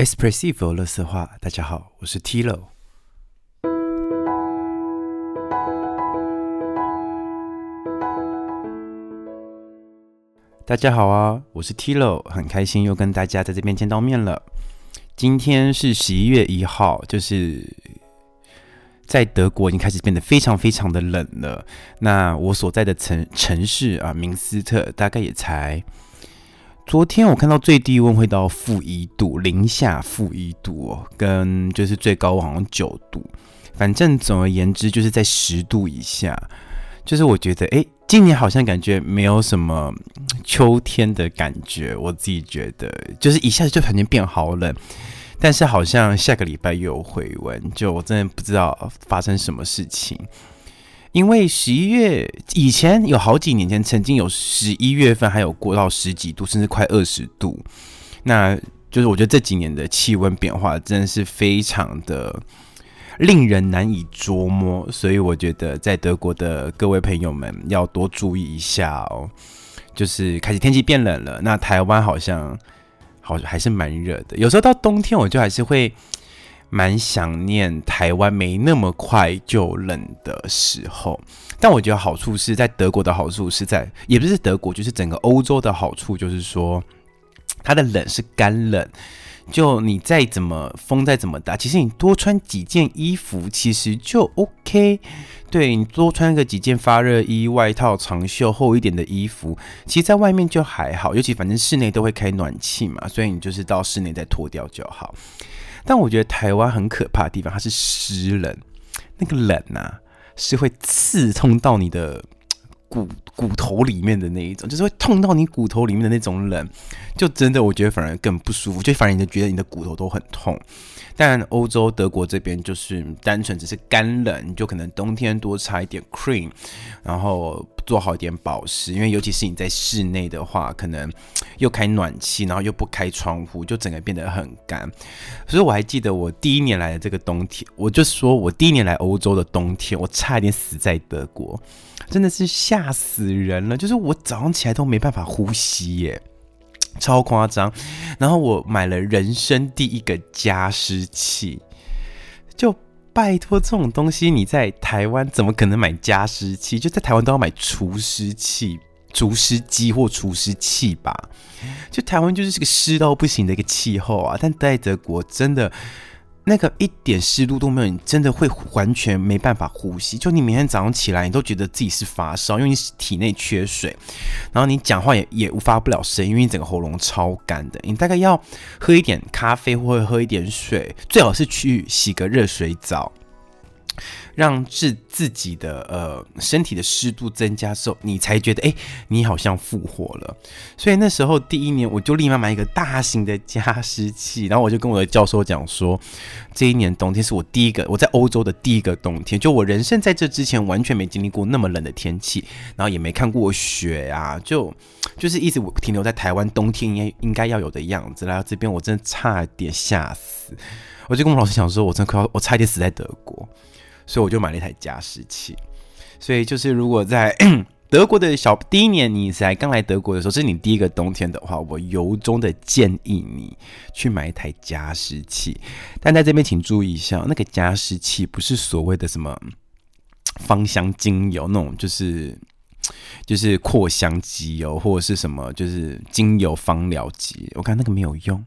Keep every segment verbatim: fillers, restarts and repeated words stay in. Espressivo 垃圾话，大家好，我是 Tilo。 大家好啊，我是 Tilo， 很开心又跟大家在这边见到面了。今天是十一月一号，就是在德国已经开始变得非常非常的冷了。那我所在的 城, 城市啊，明斯特，大概也才昨天我看到最低温会到负一度，零下负一度哦，跟就是最高温好像九度，反正总而言之就是在十度以下。就是我觉得，哎、欸，今年好像感觉没有什么秋天的感觉，我自己觉得，就是一下子就感觉变好冷，但是好像下个礼拜又有回温，就我真的不知道发生什么事情。因为十一月以前有好几年前，曾经有十一月份还有过到十几度，甚至快二十度。那就是我觉得这几年的气温变化真的是非常的令人难以捉摸，所以我觉得在德国的各位朋友们要多注意一下哦。就是开始天气变冷了，那台湾好像好还是蛮热的，有时候到冬天我就还是会蛮想念台湾没那么快就冷的时候。但我觉得好处是在德国的好处是在，也不是德国，就是整个欧洲的好处，就是说它的冷是干冷，就你再怎么风再怎么大，其实你多穿几件衣服其实就 OK。 对，你多穿个几件发热衣、外套、长袖、厚一点的衣服，其实在外面就还好，尤其反正室内都会开暖气嘛，所以你就是到室内再脱掉就好。但我觉得台湾很可怕的地方，它是湿冷，那个冷啊，是会刺痛到你的 骨, 骨头里面的那一种，就是会痛到你骨头里面的那种冷，就真的我觉得反而更不舒服，就反而你就觉得你的骨头都很痛。但欧洲德国这边就是单纯只是干冷，你就可能冬天多擦一点 cream， 然后做好一点保湿，因为尤其是你在室内的话，可能又开暖气，然后又不开窗户，就整个变得很干。所以我还记得我第一年来的这个冬天，我就说我第一年来欧洲的冬天，我差一点死在德国，真的是吓死人了。就是我早上起来都没办法呼吸耶，超夸张。然后我买了人生第一个加湿器，就拜托，这种东西你在台湾怎么可能买加湿器？就在台湾都要买除湿器、除湿机或除湿器吧。就台湾就是这个湿到不行的一个气候啊，但在德国真的那个一点湿度都没有，你真的会完全没办法呼吸。就你每天早上起来，你都觉得自己是发烧，因为你体内缺水，然后你讲话也也发不了声，因为你整个喉咙超干的。你大概要喝一点咖啡或者喝一点水，最好是去洗个热水澡，让自自己的呃身体的湿度增加之后，你才觉得哎、欸，你好像复活了。所以那时候第一年我就立马买一个大型的加湿器，然后我就跟我的教授讲说，这一年冬天是我第一个我在欧洲的第一个冬天，就我人生在这之前完全没经历过那么冷的天气，然后也没看过雪啊，就就是一直停留在台湾冬天应该应该要有的样子。来到这边我真的差点吓死，我就跟我老师讲说，我真的快要我差一点死在德国。所以我就买了一台加湿器。所以就是如果在德国的小第一年你才刚来德国的时候，这是你第一个冬天的话，我由衷的建议你去买一台加湿器。但在这边请注意一下，那个加湿器不是所谓的什么芳香精油那种，就是就是扩香机油或者是什么就是精油芳疗机，我看那个没有用，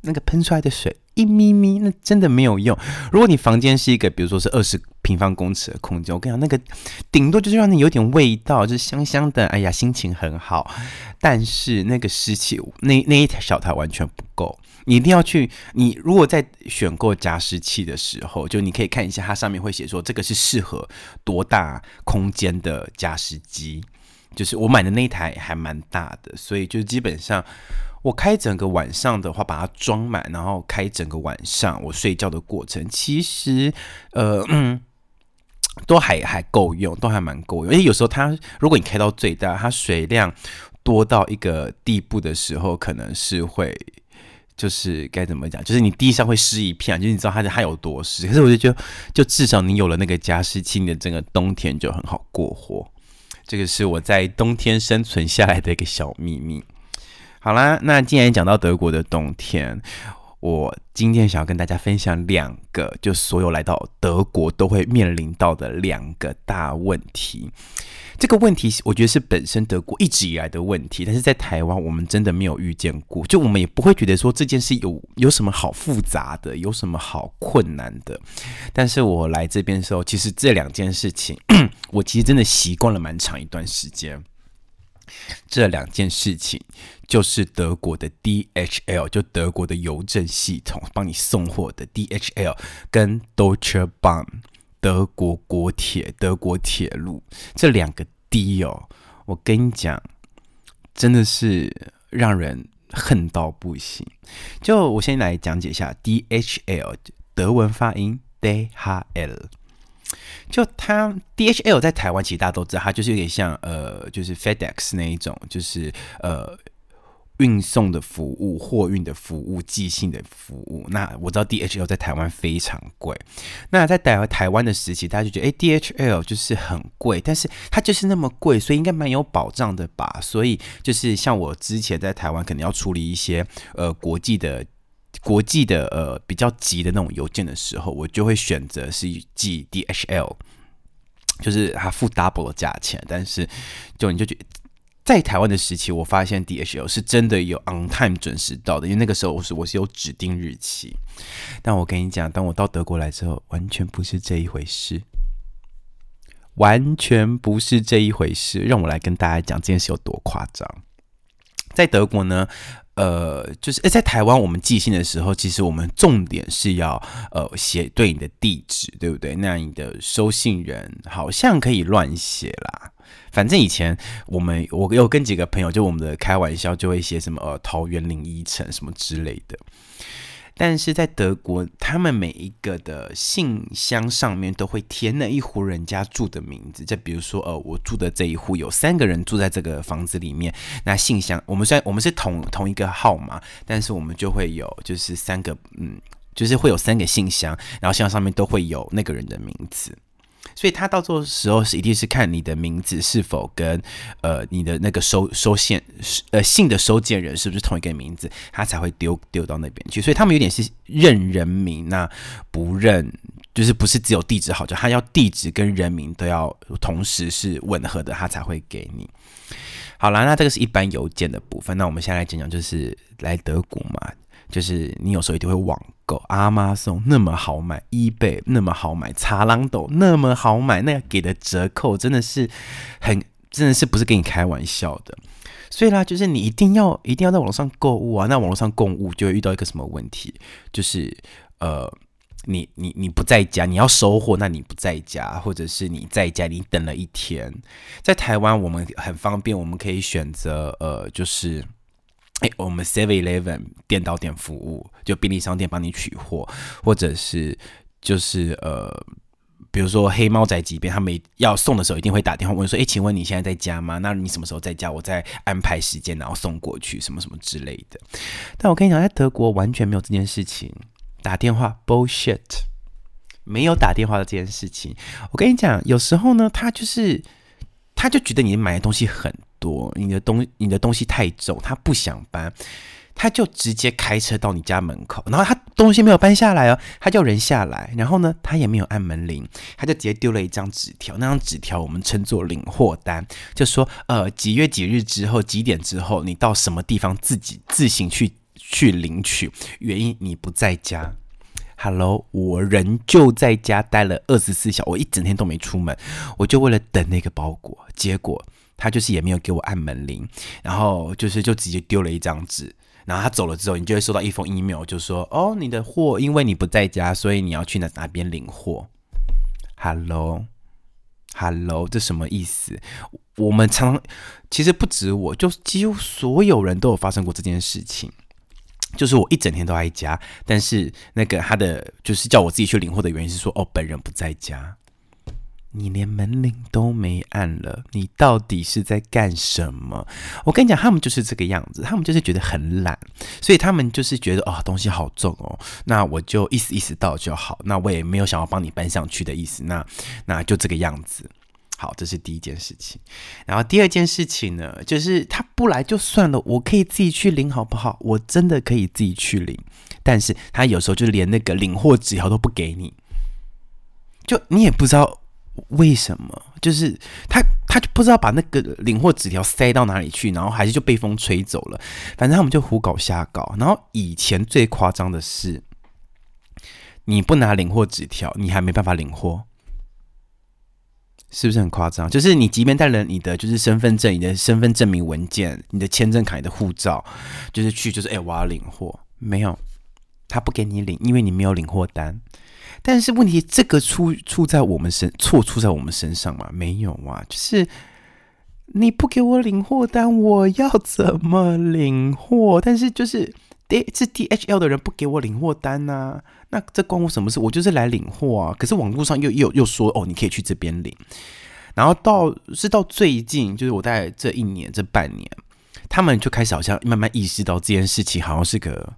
那个喷出来的水一咪咪，那真的没有用。如果你房间是一个，比如说是二十平方公尺的空间，我跟你讲，那个顶多就是让你有点味道，就是香香的，哎呀，心情很好。但是那个湿气，那那一小台完全不够。你一定要去，你如果在选购加湿器的时候，就你可以看一下，它上面会写说这个是适合多大空间的加湿机。就是我买的那一台还蛮大的，所以就基本上我开整个晚上的话，把它装满，然后开整个晚上我睡觉的过程，其实呃、嗯、都还还够用，都还蛮够用。因为有时候它如果你开到最大，它水量多到一个地步的时候，可能是会就是该怎么讲，就是你地上会湿一片，就是你知道它它有多湿。可是我就觉得，就至少你有了那个加湿器，你的整个冬天就很好过活。这个是我在冬天生存下来的一个小秘密。好啦，那既然讲到德国的冬天，我今天想要跟大家分享两个，就所有来到德国都会面临到的两个大问题。这个问题我觉得是本身德国一直以来的问题，但是在台湾我们真的没有遇见过，就我们也不会觉得说这件事 有, 有什么好复杂的，有什么好困难的。但是我来这边的时候，其实这两件事情我其实真的习惯了蛮长一段时间。这两件事情就是德国的 D H L， 就德国的邮政系统帮你送货的 D H L 跟 Deutsche Bahn 德国国铁德国铁路，这两个 D 哦，我跟你讲真的是让人恨到不行。就我先来讲解一下 D H L 德文发音 D H L，就它 D H L 在台湾其实大家都知道，它就是有点像呃，就是 Fedex 那一种，就是呃运送的服务、货运的服务、寄信的服务。那我知道 D H L 在台湾非常贵。那在台湾的时期，大家就觉得哎、欸、D H L 就是很贵，但是它就是那么贵，所以应该蛮有保障的吧。所以就是像我之前在台湾，可能要处理一些呃国际的。国际的呃比较急的那种邮件的时候，我就会选择是寄 D H L， 就是它付 double 的价钱，但是就你就觉得在台湾的时期，我发现 D H L 是真的有 on time 准时到的，因为那个时候我是我是有指定日期。但我跟你讲，当我到德国来之后，完全不是这一回事，完全不是这一回事。让我来跟大家讲这件事有多夸张。在德国呢，呃，就是、欸、在台湾我们寄信的时候，其实我们重点是要呃写对你的地址，对不对？那你的收信人好像可以乱写啦。反正以前我们我有跟几个朋友，就我们的开玩笑就会写什么呃桃园林依晨什么之类的。但是在德国，他们每一个的信箱上面都会贴那一户人家住的名字，就比如说，呃，我住的这一户有三个人住在这个房子里面。那信箱，我们虽然我们是同同一个号码，但是我们就会有就是三个，嗯，就是会有三个信箱，然后信箱上面都会有那个人的名字。所以他到这时候是一定是看你的名字是否跟呃你的那个收收件呃信的收件人是不是同一个名字，他才会丢丢到那边去。所以他们有点是认人名，那不认就是不是只有地址好，就他要地址跟人名都要同时是吻合的，他才会给你。好啦，那这个是一般邮件的部分。那我们现在来讲讲，就是来德国嘛。就是你有时候一定会网购 Amazon 那么好买， eBay 那么好买，查朗斗那么好买，那个给的折扣真的是很真的是不是跟你开玩笑的。所以啦，就是你一定要一定要在网络上购物啊。那网络上购物就会遇到一个什么问题，就是呃你你你不在家，你要收货，那你不在家，或者是你在家你等了一天。在台湾我们很方便，我们可以选择呃就是欸、我们 seven eleven 店到店服务，就便利商店帮你取货，或者是就是呃，比如说黑猫宅急便，他们要送的时候一定会打电话问说，哎、欸，请问你现在在家吗？那你什么时候在家？我再安排时间，然后送过去，什么什么之类的。但我跟你讲，在德国完全没有这件事情，打电话 bullshit， 没有打电话的这件事情。我跟你讲，有时候呢，他就是他就觉得你买的东西很多，你的东你的东西太重，他不想搬，他就直接开车到你家门口，然后他东西没有搬下来哦，他叫人下来，然后呢，他也没有按门铃，他就直接丢了一张纸条，那张纸条我们称作领货单，就说呃几月几日之后几点之后，你到什么地方自己自行去去领取，原因你不在家。Hello， 我人就在家待了二十四小时，我一整天都没出门，我就为了等那个包裹，结果他就是也没有给我按门铃，然后就是就直接丢了一张纸，然后他走了之后，你就会收到一封 email， 就说哦，你的货因为你不在家，所以你要去哪哪边领货。Hello，Hello， Hello， 这什么意思？我们常常其实不止我，就几乎所有人都有发生过这件事情。就是我一整天都在家，但是那个他的就是叫我自己去领货的原因是说，哦，本人不在家。你连门铃都没按了，你到底是在干什么？我跟你讲，他们就是这个样子，他们就是觉得很懒，所以他们就是觉得哦，东西好重哦，那我就意思意思到就好，那我也没有想要帮你搬上去的意思，那那就这个样子。好，这是第一件事情。然后第二件事情呢，就是他不来就算了，我可以自己去领好不好？我真的可以自己去领，但是他有时候就连那个领货纸条都不给你，就你也不知道为什么，就是他他就不知道把那个领货纸条塞到哪里去，然后还是就被风吹走了。反正他们就胡搞瞎搞。然后以前最夸张的是，你不拿领货纸条，你还没办法领货，是不是很夸张？就是你即便带了你的就是身份证、你的身份证明文件、你的签证卡、你的护照，就是去就是哎、欸、我要领货，没有，他不给你领，因为你没有领货单。但是问题，这个出出在我们身错出在我们身上嘛？没有啊，就是你不给我领货单，我要怎么领货？但是就是。是 D H L 的人不给我领货单啊，那这关我什么事？我就是来领货啊。可是网络上又又又说哦，你可以去这边领。然后到是到最近，就是我大概这一年这半年，他们就开始好像慢慢意识到这件事情好像是个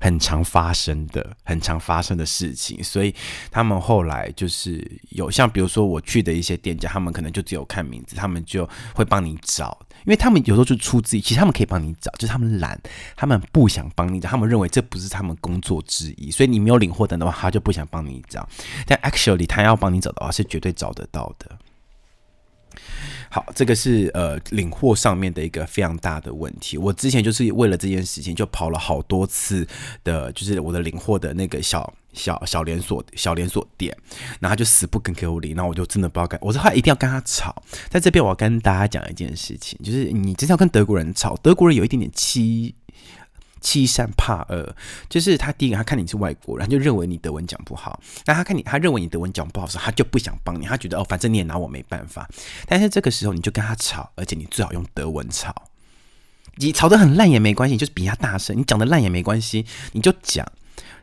很常发生的、很常发生的事情，所以他们后来就是有像比如说我去的一些店家，他们可能就只有看名字，他们就会帮你找。因为他们有时候就出自己，其实他们可以帮你找，就是他们懒，他们不想帮你找，他们认为这不是他们工作之一，所以你没有领货单的话，他就不想帮你找。但 actually 他要帮你找的话，是绝对找得到的。好，这个是呃领货上面的一个非常大的问题。我之前就是为了这件事情，就跑了好多次的，就是我的领货的那个小小小连锁小连锁店，然后他就死不肯给我领，然后我就真的不知道该，我说他一定要跟他吵。在这边我要跟大家讲一件事情，就是你真的要跟德国人吵，德国人有一点点欺欺善怕恶，就是他第一个他看你是外国人，他就认为你德文讲不好，那他看你他认为你德文讲不好的时候，他就不想帮你，他觉得哦反正你也拿我没办法。但是这个时候你就跟他吵，而且你最好用德文吵，你吵得很烂也没关系，你就是比他大声，你讲得烂也没关系，你就讲，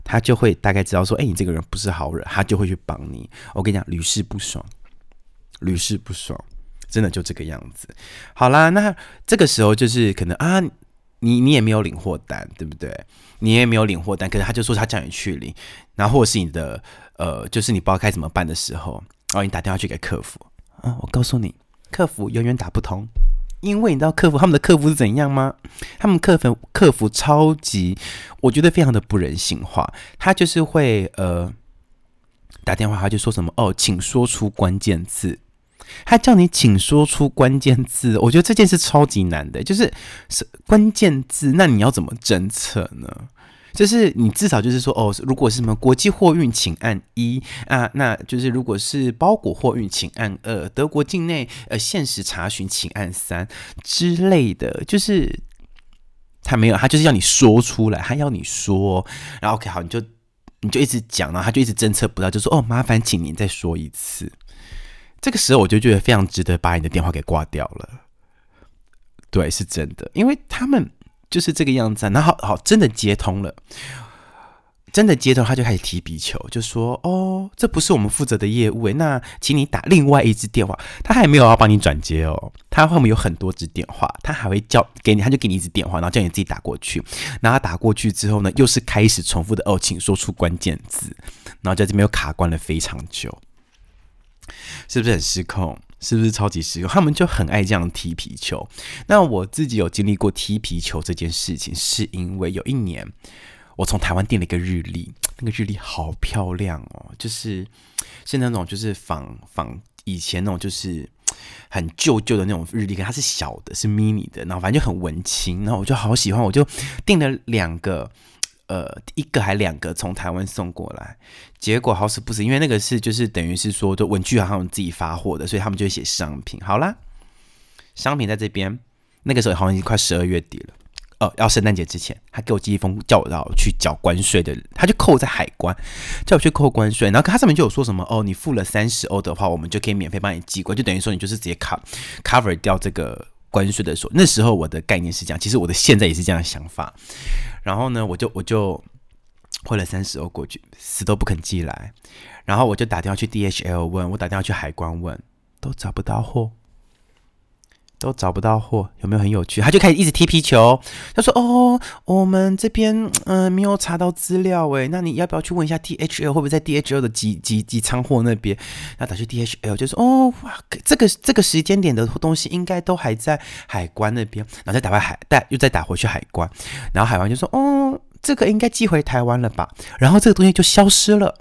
他就会大概知道说哎、欸、你这个人不是好惹，他就会去帮你。我跟你讲，屡试不爽，屡试不爽，真的就这个样子。好啦，那这个时候就是可能啊。你你也没有领货单，对不对？你也没有领货单，可是他就说他叫你去领，然后或者是你的呃，就是你不知道该怎么办的时候，然后你打电话去给客服啊，我告诉你，客服永远打不通，因为你知道客服他们的客服是怎样吗？他们客服客服超级，我觉得非常的不人性化，他就是会呃打电话，他就说什么哦，请说出关键字。他叫你请说出关键字，我觉得这件事超级难的，就是关键字，那你要怎么侦测呢？就是你至少就是说，哦，如果是什么国际货运，请按一啊，那就是如果是包裹货运，请按二，德国境内呃限时查询，请按三之类的，就是他没有，他就是要你说出来，他要你说，然后 OK 好，你就你就一直讲，然后他就一直侦测不到，就说哦，麻烦请您再说一次。这个时候我就觉得非常值得把你的电话给挂掉了，对，是真的，因为他们就是这个样子、啊。然后 好, 好，真的接通了，真的接通，他就开始踢皮球，就说：“哦，这不是我们负责的业务，那请你打另外一支电话。”他还没有要帮你转接哦，他后面有很多支电话，他还会叫给你，他就给你一支电话，然后叫你自己打过去。然后他打过去之后呢，又是开始重复的哦，请说出关键字，然后在这边又卡关了非常久。是不是很失控？是不是超级失控？他们就很爱这样踢皮球。那我自己有经历过踢皮球这件事情，是因为有一年我从台湾订了一个日历，那个日历好漂亮哦，就是是那种就是仿仿以前那种就是很旧旧的那种日历，它是小的，是 mini 的，然后反正就很文青，然后我就好喜欢，我就订了两个。呃，一个还两个从台湾送过来，结果好死不死，因为那个是就是等于是说，就文具行他们自己发货的，所以他们就会写商品。好啦，商品在这边，那个时候好像已经快十二月底了，哦、呃，要圣诞节之前，他给我寄一封叫我去缴关税的，他就扣在海关，叫我去扣关税，然后他上面就有说什么哦，你付了三十欧的话，我们就可以免费帮你寄过，就等于说你就是直接 cover 掉这个。关税的时候，那时候我的概念是这样，其实我的现在也是这样的想法。然后呢，我就我就汇了三十欧过去，死都不肯寄来。然后我就打电话去 D H L 问，我打电话去海关问，都找不到货。都找不到货，有没有很有趣？他就开始一直踢皮球，他说：“哦，我们这边嗯、呃、没有查到资料哎，那你要不要去问一下 D H L 会不会在 D H L 的几几几仓货那边？”然后打去 D H L 就说：“哦，哇，这个这个时间点的东西应该都还在海关那边。”然后再打回海，带又再打回去海关，然后海关就说：“哦，这个应该寄回台湾了吧？”然后这个东西就消失了。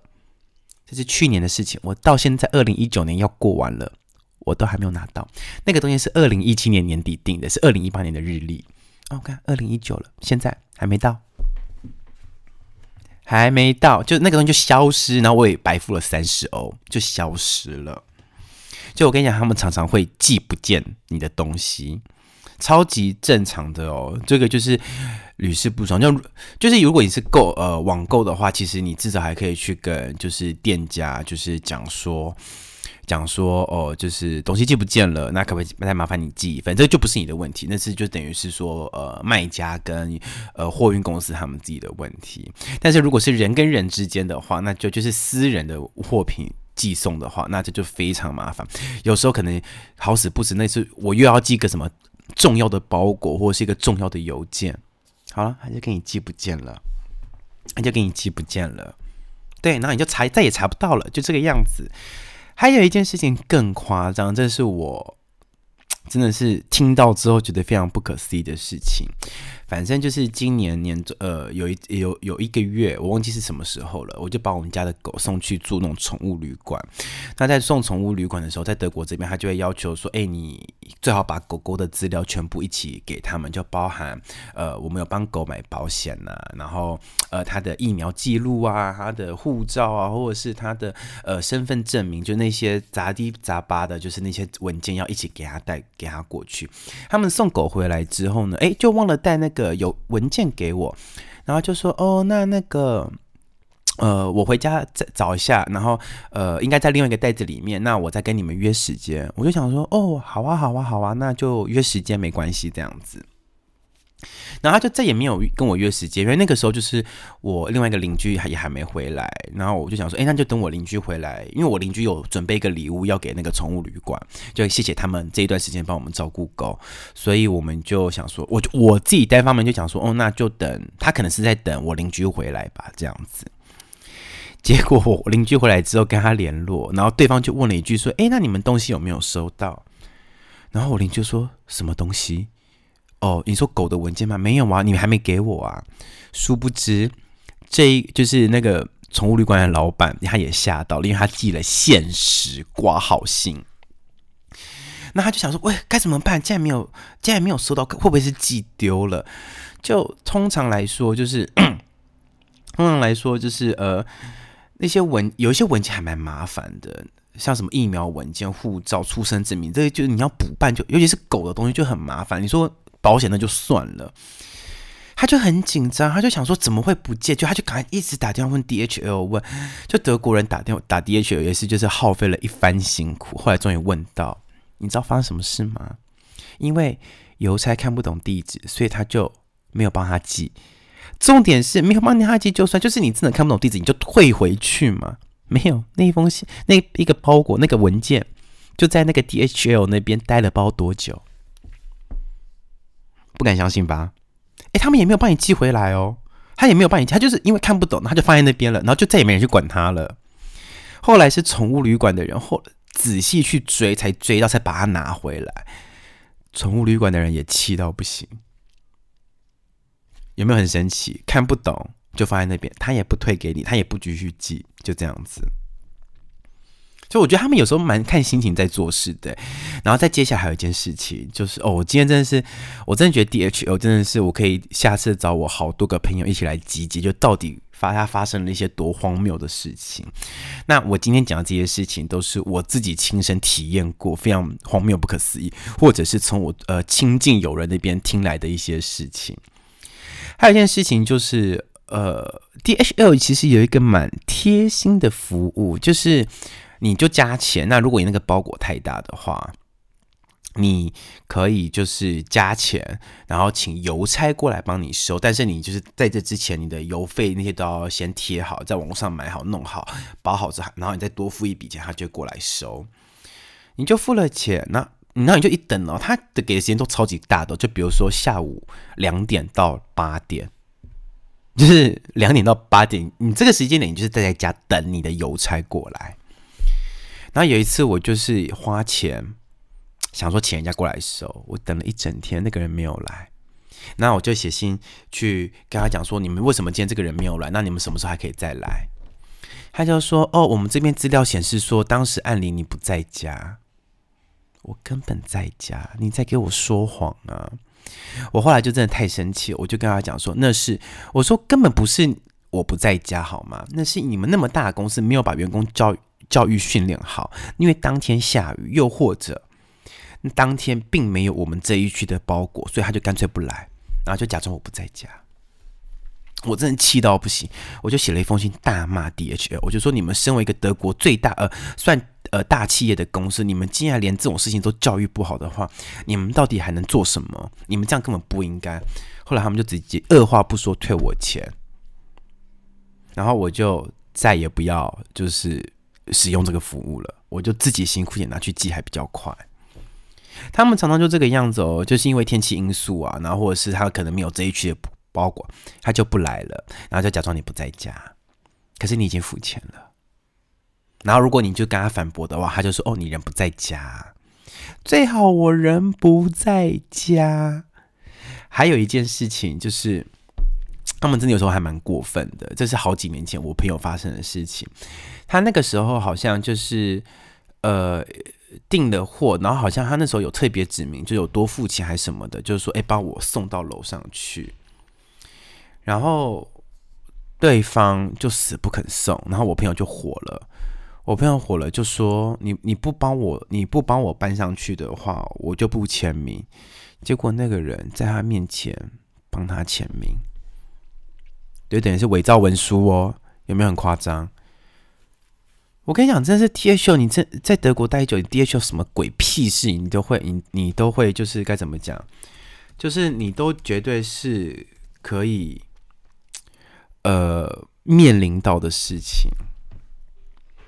这是去年的事情，我到现在二零一九年要过完了。我都还没有拿到那个东西，是二零一七年年底定的，是二零一八年的日历。哦，看二零一九了，现在还没到，还没到，就那个东西就消失，然后我也白付了三十欧，就消失了。就我跟你讲，他们常常会寄不见你的东西，超级正常的哦。这个就是屡试不爽，就就是如果你是购呃网购的话，其实你至少还可以去跟就是店家就是讲说。讲说哦，就是东西寄不见了，那可不可以再麻烦你寄一份？这就不是你的问题，那是就等于是说呃卖家跟呃货运公司他们自己的问题。但是如果是人跟人之间的话，那就就是私人的货品寄送的话，那这就非常麻烦。有时候可能好死不死，那次我又要寄个什么重要的包裹或是一个重要的邮件，好了，他就给你寄不见了，他就给你寄不见了，对，然后你就查再也查不到了，就这个样子。还有一件事情更夸张，这是我真的是听到之后觉得非常不可思议的事情。反正就是今年年呃有一有有一个月，我忘记是什么时候了，我就把我们家的狗送去住那种宠物旅馆。那在送宠物旅馆的时候，在德国这边他就会要求说，哎、欸，你最好把狗狗的资料全部一起给他们，就包含呃我们有帮狗买保险呐、啊，然后呃它的疫苗记录啊，它的护照啊，或者是它的呃身份证明，就那些杂七杂八的，就是那些文件要一起给他带给他过去。他们送狗回来之后呢，哎、欸，就忘了带那個。个有文件给我，然后就说哦，那那个呃，我回家找一下，然后呃，应该在另外一个袋子里面，那我再跟你们约时间。我就想说哦，好啊，好啊，好啊，那就约时间没关系这样子。然后他就再也没有跟我约时间，因为那个时候就是我另外一个邻居也还没回来，然后我就想说，哎，那就等我邻居回来，因为我邻居有准备一个礼物要给那个宠物旅馆，就谢谢他们这一段时间帮我们照顾狗，所以我们就想说，我就我自己单方面就想说，哦，那就等他可能是在等我邻居回来吧，这样子。结果我邻居回来之后跟他联络，然后对方就问了一句说，哎，那你们东西有没有收到？然后我邻居说什么东西？哦，你说狗的文件吗？没有啊，你们还没给我啊。殊不知，这就是那个宠物旅馆的老板，他也吓到了，因为他寄了限时挂号信。那他就想说，喂，该怎么办？竟然没有，竟然没有收到，会不会是寄丢了？就通常来说，就是通常来说就是呃，那些文有一些文件还蛮麻烦的。像什么疫苗文件、护照、出生证明，这些就是你要补办就，就尤其是狗的东西就很麻烦。你说保险那就算了，他就很紧张，他就想说怎么会不见？就他就赶快一直打电话问 D H L， 问，就德国人打电话打 D H L 也是就是耗费了一番辛苦，后来终于问到，你知道发生什么事吗？因为邮差看不懂地址，所以他就没有帮他寄。重点是没有帮他寄就算，就是你真的看不懂地址，你就退回去嘛。没有，那一封信，那一个包裹，那个文件，就在那个 D H L 那边待了包多久？不敢相信吧？哎，他们也没有帮你寄回来哦，他也没有帮你，他就是因为看不懂，他就放在那边了，然后就再也没人去管他了。后来是宠物旅馆的人后仔细去追，才追到，才把它拿回来。宠物旅馆的人也气到不行，有没有很神奇？看不懂。就放在那边，他也不退给你，他也不继续寄，就这样子。所以我觉得他们有时候蛮看心情在做事的。然后再接下来还有一件事情，就是哦，我今天真的是，我真的觉得 D H L 真的是，我可以下次找我好多个朋友一起来集结，就到底发它发生了一些多荒谬的事情。那我今天讲的这些事情，都是我自己亲身体验过，非常荒谬不可思议，或者是从我呃亲近友人那边听来的一些事情。还有一件事情就是。呃 D H L 其实有一个蛮贴心的服务，就是你就加钱，那如果你那个包裹太大的话，你可以就是加钱，然后请邮差过来帮你收，但是你就是在这之前，你的邮费那些都要先贴好，在网络上买好、弄好、包好之后，然后你再多付一笔钱，他就过来收，你就付了钱，那然后你就一等哦，他的给的时间都超级大的，就比如说下午两点到八点，就是两点到八点，你这个时间点你就是待在家等你的邮差过来。然后有一次我就是花钱想说请人家过来收，我等了一整天，那个人没有来。那我就写信去跟他讲说，你们为什么今天这个人没有来？那你们什么时候还可以再来？他就说，哦，我们这边资料显示说，当时按理你不在家。我根本在家，你在给我说谎啊！我后来就真的太生气，我就跟他讲说，那是我说根本不是我不在家好吗？那是你们那么大的公司没有把员工教育教育训练好，因为当天下雨，又或者当天并没有我们这一区的包裹，所以他就干脆不来，然后就假装我不在家。我真的气到不行，我就写了一封信大骂 D H L， 我就说你们身为一个德国最大呃算呃大企业的公司，你们竟然连这种事情都教育不好的话，你们到底还能做什么？你们这样根本不应该。后来他们就直接二话不说退我钱，然后我就再也不要就是使用这个服务了，我就自己辛苦点拿去寄还比较快。他们常常就这个样子哦，就是因为天气因素啊，然后或者是他可能没有这一区的包裹，他就不来了，然后就假装你不在家，可是你已经付钱了。然后如果你就跟他反驳的话，他就说：“哦，你人不在家，最好我人不在家。”还有一件事情就是，他们真的有时候还蛮过分的，这是好几年前我朋友发生的事情。他那个时候好像就是呃。订了货，然后好像他那时候有特别指明，就有多付钱还什么的，就是说，哎、欸，帮我送到楼上去。然后对方就死不肯送，然后我朋友就火了，我朋友火了就说，你你不帮我，你不帮我搬上去的话，我就不签名。结果那个人在他面前帮他签名，就等于是伪造文书哦，有没有很夸张？我跟你讲，真的是 D H L， 你真在德国待久，你 D H L 什么鬼屁事，你都会，你你都会，就是该怎么讲，就是你都绝对是可以，呃，面临到的事情，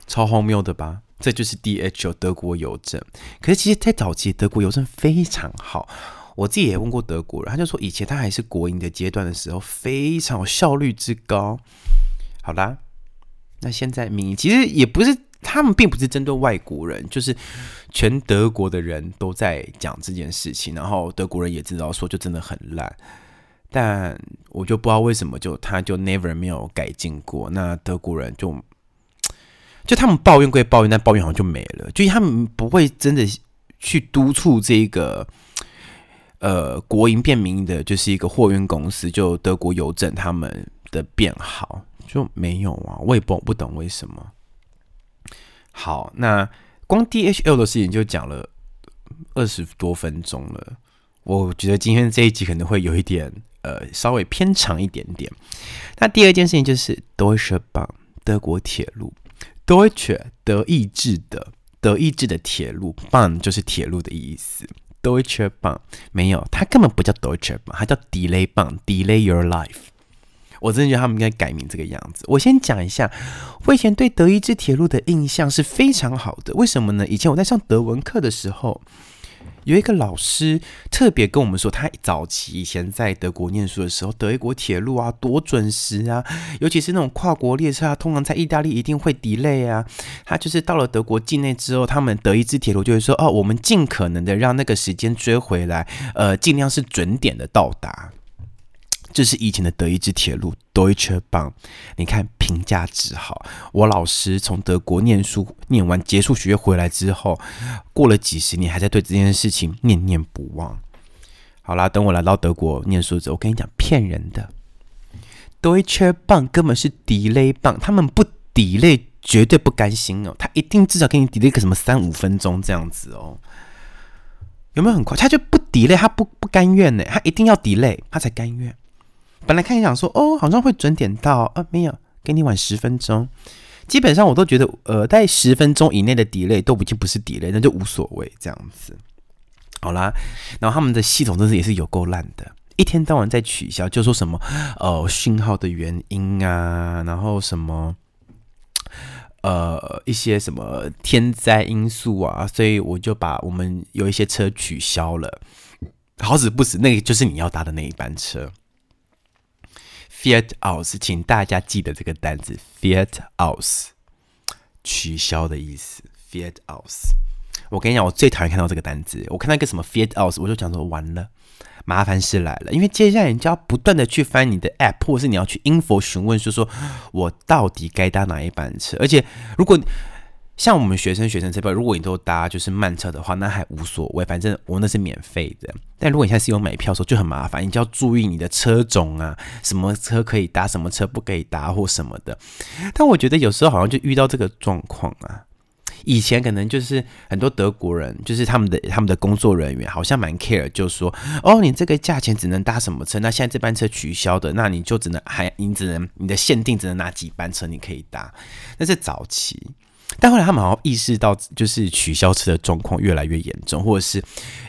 超荒谬的吧？这就是 D H L 德国邮政。可是其实，在早期德国邮政非常好，我自己也问过德国人，他就说以前他还是国营的阶段的时候，非常效率之高。好啦。那现在民意其实也不是，他们并不是针对外国人，就是全德国的人都在讲这件事情，然后德国人也知道说就真的很烂，但我就不知道为什么就他就 never 没有改进过。那德国人就就他们抱怨归抱怨，但抱怨好像就没了，就他们不会真的去督促这个呃国营变民营的，就是一个货运公司，就德国邮政他们的变好。就没有啊，我也不不懂为什么。好，那光 D H L 的事情就讲了二十多分钟了，我觉得今天这一集可能会有一点呃稍微偏长一点点。那第二件事情就是 Deutsche Bahn 德国铁路 ，Deutsche 德意志的德意志的铁路 ，Bahn 就是铁路的意思。Deutsche Bahn 没有，它根本不叫 Deutsche Bahn， 它叫 Delay Bahn，Delay Your Life。我真的觉得他们应该改名这个样子。我先讲一下，我以前对德意志铁路的印象是非常好的。为什么呢？以前我在上德文课的时候，有一个老师特别跟我们说，他早期以前在德国念书的时候，德国铁路啊多准时啊，尤其是那种跨国列车啊，通常在意大利一定会 delay 啊。他就是到了德国境内之后，他们德意志铁路就会说，哦，我们尽可能的让那个时间追回来，呃，尽量是准点的到达。这是以前的德意志铁路 Deutsche Bahn， 你看评价值好。我老师从德国念书，念完结束学业回来之后，过了几十年还在对这件事情念念不忘。好啦，等我来到德国念书之后，我跟你讲，骗人的 Deutsche Bahn 根本是 delay Bahn， 他们不 delay 绝对不甘心哦，他一定至少给你 delay 个什么三五分钟这样子哦。有没有很快？他就不 delay， 他不不甘愿呢，他一定要 delay， 他才甘愿。本来看你想说，哦，好像会准点到啊，没有，给你晚十分钟。基本上我都觉得，呃，在十分钟以内的 delay 都已经不是 delay， 那就无所谓这样子。好啦，然后他们的系统真是也是有够烂的，一天到晚在取消，就说什么，呃，讯号的原因啊，然后什么，呃一些什么天灾因素啊，所以我就把我们有一些车取消了。好死不死，那个就是你要搭的那一班车。Fiat aus， 请大家记得这个单字 Fiat aus， 取消的意思。Fiat aus， 我跟你讲，我最讨厌看到这个单字。我看到一个什么 Fiat aus， 我就讲说完了，麻烦事来了。因为接下来你就要不断的去翻你的 app， 或是你要去 info 询问，说说我到底该搭哪一班车。而且如果像我们学生学生车票，如果你都搭就是慢车的话，那还无所谓，反正我那是免费的。但如果你现在是有买票的时候，就很麻烦，你就要注意你的车种啊，什么车可以搭，什么车不可以搭或什么的。但我觉得有时候好像就遇到这个状况啊。以前可能就是很多德国人，就是他们的他们的工作人员好像蛮 care， 就说哦，你这个价钱只能搭什么车，那现在这班车取消的，那你就只能还你只能你的限定只能拿几班车你可以搭。那是早期。但后来他们好像意识到，就是取消车的状况越来越严重，或者是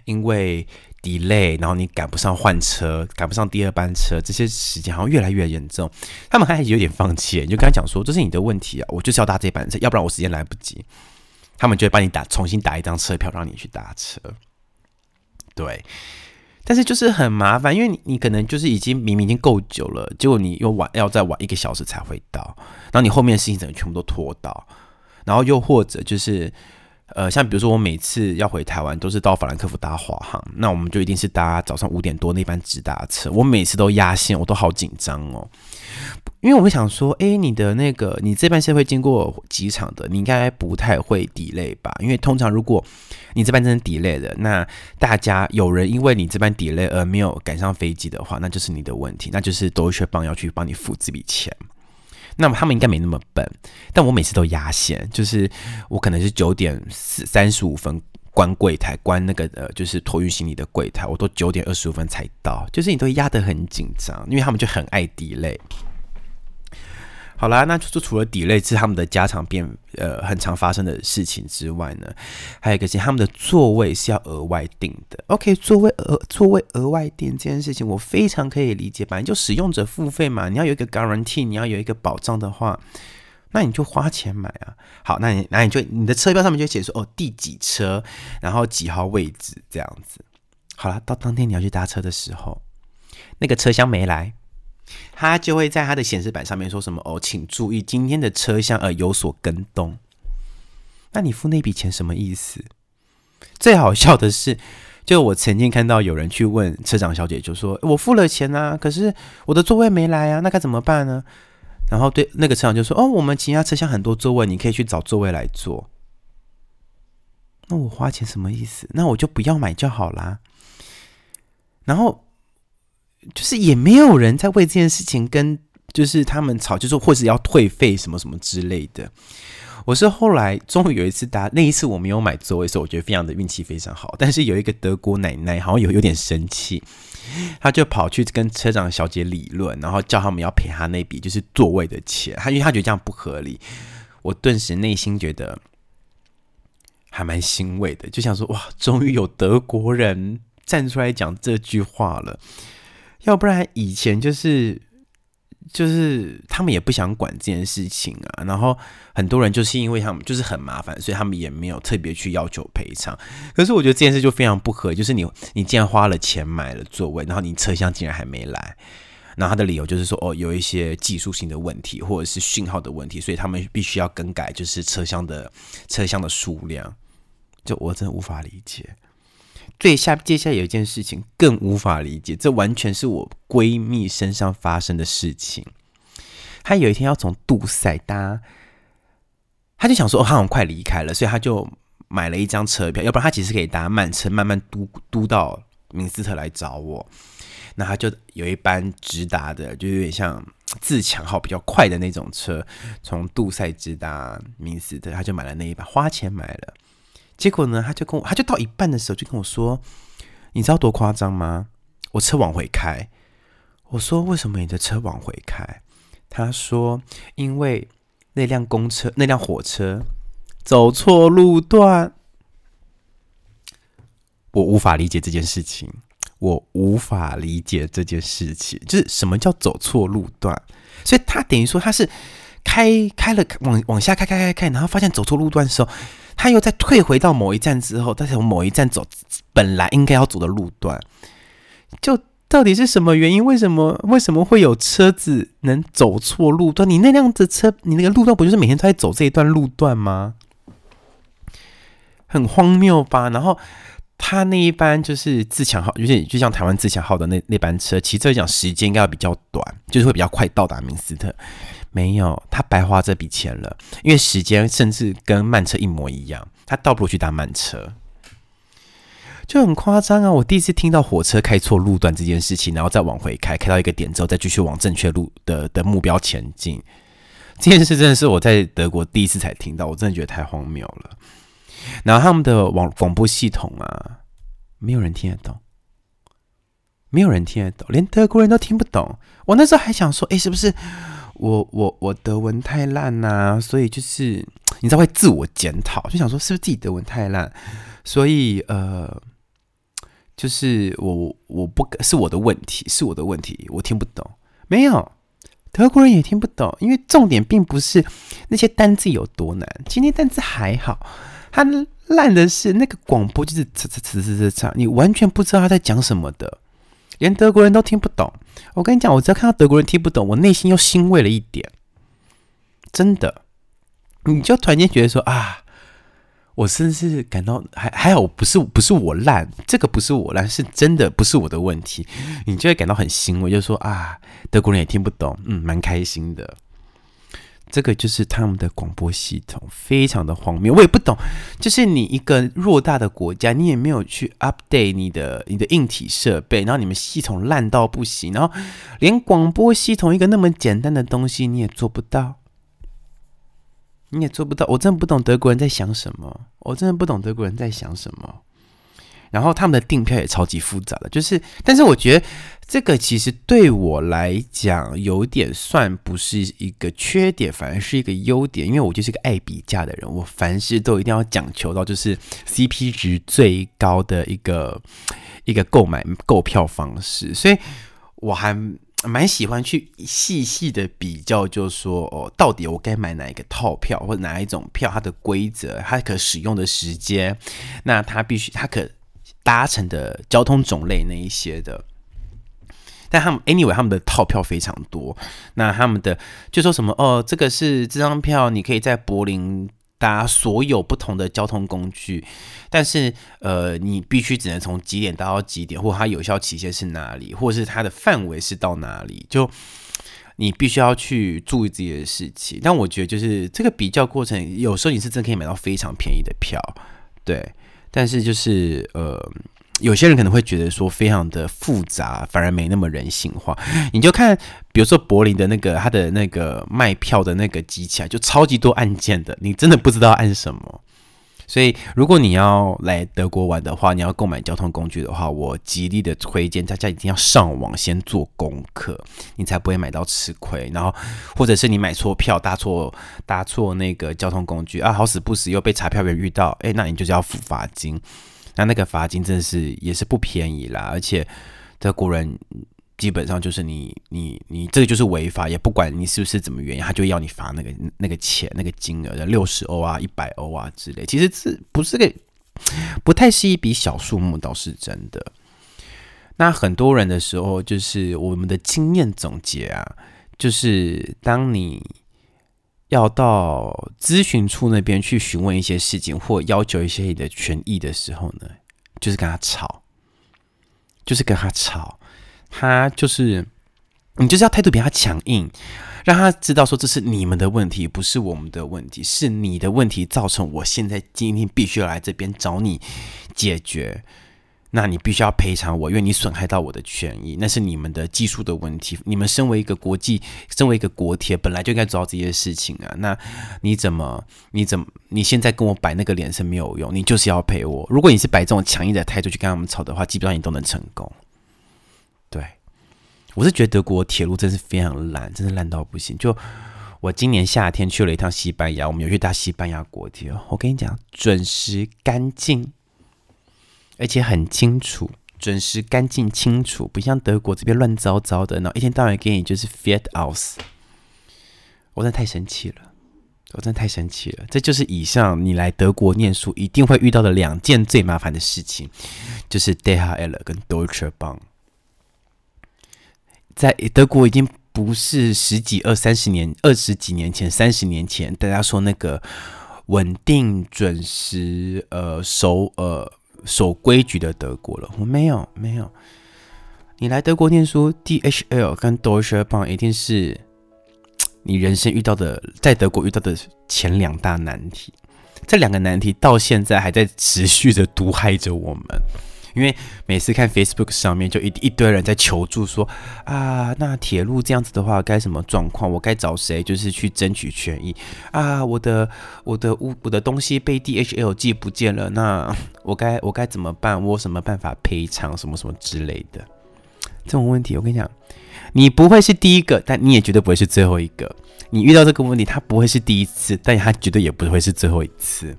因为 delay， 然后你赶不上换车，赶不上第二班车，这些时间好像越来越严重。他们还有点放弃，你就跟他讲说，这是你的问题啊，我就是要搭这班车，要不然我时间来不及。他们就会帮你打重新打一张车票，让你去搭车。对。但是就是很麻烦，因为 你, 你可能就是已经明明已经够久了，结果你又晚要再晚一个小时才会到，然后你后面的事情整个全部都拖到。然后又或者就是，呃，像比如说我每次要回台湾都是到法兰克福搭华航，那我们就一定是搭早上五点多那班直达车，我每次都压线，我都好紧张哦，因为我会想说，哎，你的那个你这班车会经过机场的，你应该不太会 delay 吧？因为通常如果你这班真的 delay 的，那大家有人因为你这班 delay 而没有赶上飞机的话，那就是你的问题，那就是 Deutsche Bahn 要去帮你付这笔钱。那么他们应该没那么笨，但我每次都压线，就是我可能是九点三十五分关柜台，关那个呃就是托运行李的柜台，我都九点二十五分才到，就是你都压得很紧张，因为他们就很爱 delay。好啦，那就除了 delay 是他们的家常便呃很常发生的事情之外呢，还有一个是他们的座位是要额外订的。OK， 座位额座位额外订这件事情我非常可以理解，本来就使用者付费嘛，你要有一个 guarantee， 你要有一个保障的话，那你就花钱买啊。好，那你那你就你的车票上面就写说哦第几车，然后几号位置这样子。好啦，到当天你要去搭车的时候，那个车厢没来。他就会在他的显示板上面说什么哦，请注意今天的车厢呃有所更动。那你付那笔钱什么意思？最好笑的是，就我曾经看到有人去问车长小姐，就说我付了钱啊，可是我的座位没来啊，那该怎么办呢？然后对那个车长就说哦，我们其他车厢很多座位，你可以去找座位来坐。那我花钱什么意思？那我就不要买就好啦。然后。就是也没有人在为这件事情跟就是他们吵，就是或者要退费什么什么之类的。我是后来终于有一次搭，那一次我没有买座位，所以我觉得非常的运气非常好。但是有一个德国奶奶好像有有点生气，她就跑去跟车长小姐理论，然后叫他们要赔她那笔就是座位的钱，她因为她觉得这样不合理。我顿时内心觉得还蛮欣慰的，就想说哇，终于有德国人站出来讲这句话了。要不然以前就是就是他们也不想管这件事情啊，然后很多人就是因为他们就是很麻烦，所以他们也没有特别去要求赔偿。可是我觉得这件事就非常不合，就是你你竟然花了钱买了座位，然后你车厢竟然还没来，然后他的理由就是说哦有一些技术性的问题或者是讯号的问题，所以他们必须要更改就是车厢的车厢的数量，就我真的无法理解。最下接下来有一件事情更无法理解，这完全是我闺蜜身上发生的事情。她有一天要从杜塞搭，她就想说哦，她很快离开了，所以她就买了一张车票，要不然她其实可以搭慢车，慢慢嘟嘟到明斯特来找我。那她就有一班直达的，就有点像自强号比较快的那种车，从杜塞直达明斯特，她就买了那一班，花钱买了。结果呢，他就跟我，他就到一半的时候就跟我说：“你知道多夸张吗？我车往回开。”我说：“为什么你的车往回开？”他说：“因为那辆公车、那辆火车走错路段。”我无法理解这件事情，我无法理解这件事情，就是什么叫走错路段？所以他等于说他是。开开了往往下开开开开，然后发现走错路段的时候，他又再退回到某一站之后，再从某一站走本来应该要走的路段。就到底是什么原因？为什么为什么会有车子能走错路段？你那辆的车，你那个路段不就是每天都在走这一段路段吗？很荒谬吧？然后他那一班就是自强号，就是就像台湾自强号的那那班车，其实这讲时间应该要比较短，就是会比较快到达明斯特。没有，他白花这笔钱了，因为时间甚至跟慢车一模一样，他倒不如去搭慢车，就很夸张啊！我第一次听到火车开错路段这件事情，然后再往回开，开到一个点之后，再继续往正确路的的目标前进，这件事真的是我在德国第一次才听到，我真的觉得太荒谬了。然后他们的网广播系统啊，没有人听得懂。没有人听得懂，连德国人都听不懂。我那时候还想说，哎，是不是我我我德文太烂啊？所以就是你知道会自我检讨，就想说是不是自己德文太烂，所以呃，就是我我不是我的问题，是我的问题，我听不懂。没有，德国人也听不懂，因为重点并不是那些单字有多难，今天单字还好。他烂的是那个广播，就是呲呲呲呲呲，你完全不知道他在讲什么的，连德国人都听不懂。我跟你讲，我只要看到德国人听不懂，我内心又欣慰了一点，真的。你就突然间觉得说啊，我甚至感到还还好，不是不是我烂，这个不是我烂，是真的不是我的问题，你就会感到很欣慰，就说啊，德国人也听不懂，嗯，蛮开心的。这个就是他们的广播系统非常的荒谬，我也不懂。就是你一个偌大的国家，你也没有去 update 你的你的硬体设备，然后你们系统烂到不行，然后连广播系统一个那么简单的东西你也做不到，你也做不到。我真的不懂德国人在想什么，我真的不懂德国人在想什么。然后他们的订票也超级复杂的，就是，但是我觉得这个其实对我来讲有点算不是一个缺点，反而是一个优点，因为我就是一个爱比价的人，我凡事都一定要讲求到就是 C P 值最高的一个一个购买购票方式，所以我还蛮喜欢去细细的比较，就是说哦，到底我该买哪一个套票或者哪一种票，它的规则，它可使用的时间，那它必须它可。搭乘的交通种类那一些的，但他们 anyway 他们的套票非常多，那他们的就说什么哦，这个是这张票，你可以在柏林搭所有不同的交通工具，但是呃，你必须只能从几点搭到几点，或它有效期限是哪里，或是它的范围是到哪里，就你必须要去注意自己的事情。但我觉得就是这个比较过程，有时候你是真的可以买到非常便宜的票，对。但是就是呃，有些人可能会觉得说非常的复杂，反而没那么人性化。你就看，比如说柏林的那个他的那个卖票的那个机器啊，就超级多按键的，你真的不知道按什么。所以如果你要来德国玩的话，你要购买交通工具的话，我极力的推荐大家一定要上网先做功课，你才不会买到吃亏。然后或者是你买错票，搭错搭错那个交通工具啊，好死不死又被查票员遇到，哎、欸，那你就是要付罚金。那那个罚金真的是也是不便宜啦，而且德国人基本上就是你你你这个就是违法，也不管你是不是怎么原因，他就要你罚那个那个钱那个金额的六十欧啊、一百欧啊之类。其实这不是个不太是一笔小数目，倒是真的。那很多人的时候，就是我们的经验总结啊，就是当你要到咨询处那边去询问一些事情，或要求一些你的权益的时候呢，就是跟他吵，就是跟他吵。他就是，你就是要态度比他强硬，让他知道说这是你们的问题，不是我们的问题，是你的问题造成我现在今天必须要来这边找你解决，那你必须要赔偿我，因为你损害到我的权益，那是你们的技术的问题，你们身为一个国际，身为一个国铁，本来就应该做到这些事情啊，那你怎么，你怎么，你现在跟我摆那个脸是没有用，你就是要赔我。如果你是摆这种强硬的态度去跟他们吵的话，基本上你都能成功。对，我是觉得德国铁路真是非常烂，真是烂到不行。就我今年夏天去了一趟西班牙，我们有去搭西班牙国铁，我跟你讲，准时、干净，而且很清楚，准时、干净、清楚，不像德国这边乱糟糟的，然后一天到晚给你就是 Fedex。我真的太生气了，我真的太生气了。这就是以上你来德国念书一定会遇到的两件最麻烦的事情，就是 D H L 跟 Deutsche Bahn。在德国已经不是十几二三十年二十几年前三十年前大家说那个稳定准时呃守呃守规矩的德国了。我没有没有。你来德国念书 D H L 跟 Deutsche Bahn 一定是你人生遇到的，在德国遇到的前两大难题。这两个难题到现在还在持续的毒害着我们。因为每次看 Facebook 上面就 一, 一堆人在求助说啊，那铁路这样子的话该什么状况，我该找谁就是去争取权益啊，我的我的我的东西被 D H L 寄不见了，那我该我该怎么办，我有什么办法赔偿什么什么之类的。这种问题我跟你讲，你不会是第一个，但你也绝对不会是最后一个。你遇到这个问题，它不会是第一次，但它绝对也不会是最后一次，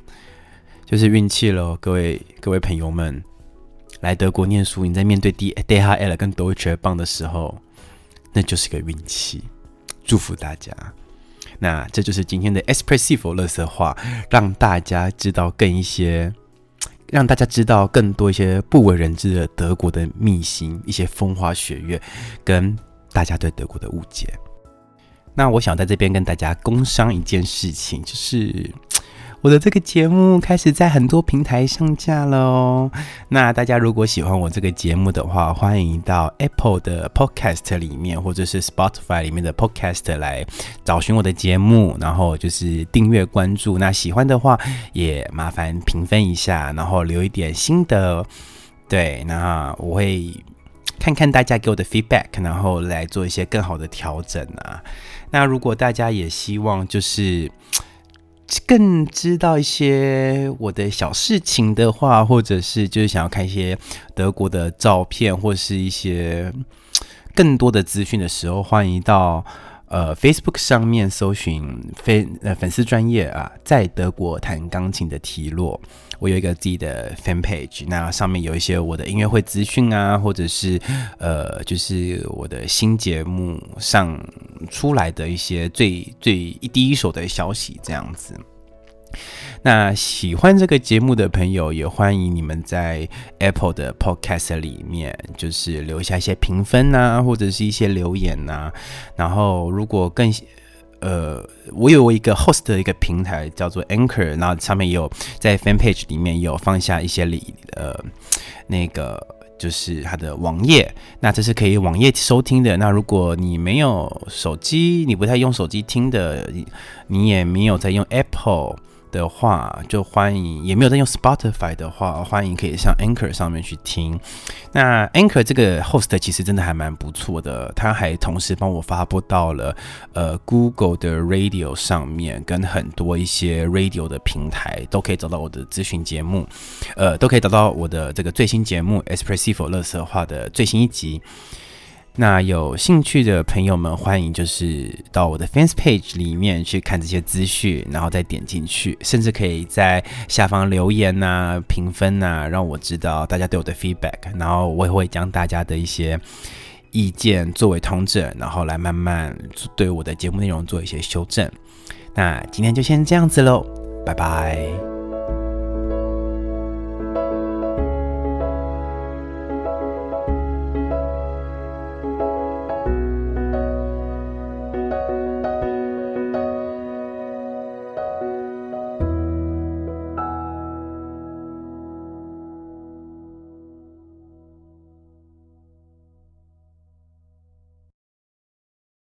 就是运气咯。各位各位朋友们，来德国念书，你在面对 D H L 跟 Deutsche Bahn 的时候，那就是个运气。祝福大家。那这就是今天的 Espressivo 垃圾话，让大家知道更一些。让大家知道更多一些不为人知的德国的秘辛，一些风花雪月，跟大家对德国的误解。那我想在这边跟大家工商一件事情，就是我的这个节目开始在很多平台上架了哦。那大家如果喜欢我这个节目的话，欢迎到 Apple 的 Podcast 里面，或者是 Spotify 里面的 Podcast 来找寻我的节目，然后就是订阅关注。那喜欢的话也麻烦评分一下，然后留一点心得。对，那我会看看大家给我的 feedback， 然后来做一些更好的调整啊。那如果大家也希望就是更知道一些我的小事情的话，或者是就是想要看一些德国的照片或是一些更多的资讯的时候，欢迎到呃 Facebook 上面搜寻粉丝专页啊，在德国弹钢琴的Tilo。我有一个自己的 fan page， 那上面有一些我的音乐会资讯啊，或者是呃，就是我的新节目上出来的一些最最第一手的消息这样子。那喜欢这个节目的朋友，也欢迎你们在 Apple 的 Podcast 里面，就是留下一些评分啊，或者是一些留言啊。然后，如果更呃，我有一个 host 的一个平台叫做 Anchor， 然后上面也有在 fan page 里面也有放下一些里呃那个就是它的网页，那这是可以网页收听的。那如果你没有手机，你不太用手机听的，你也没有在用 Apple 的话，就欢迎也没有在用 Spotify 的话，欢迎可以上 Anchor 上面去听。那 Anchor 这个 host 其实真的还蛮不错的，他还同时帮我发布到了呃 Google 的 Radio 上面，跟很多一些 Radio 的平台都可以找到我的咨询节目，呃，都可以找到我的这个最新节目 Espressivo 垃圾话的最新一集。那有兴趣的朋友们，欢迎就是到我的 fans page 里面去看这些资讯，然后再点进去，甚至可以在下方留言啊、评分啊，让我知道大家对我的 feedback， 然后我也会将大家的一些意见作为统整，然后来慢慢对我的节目内容做一些修正。那今天就先这样子喽，拜拜。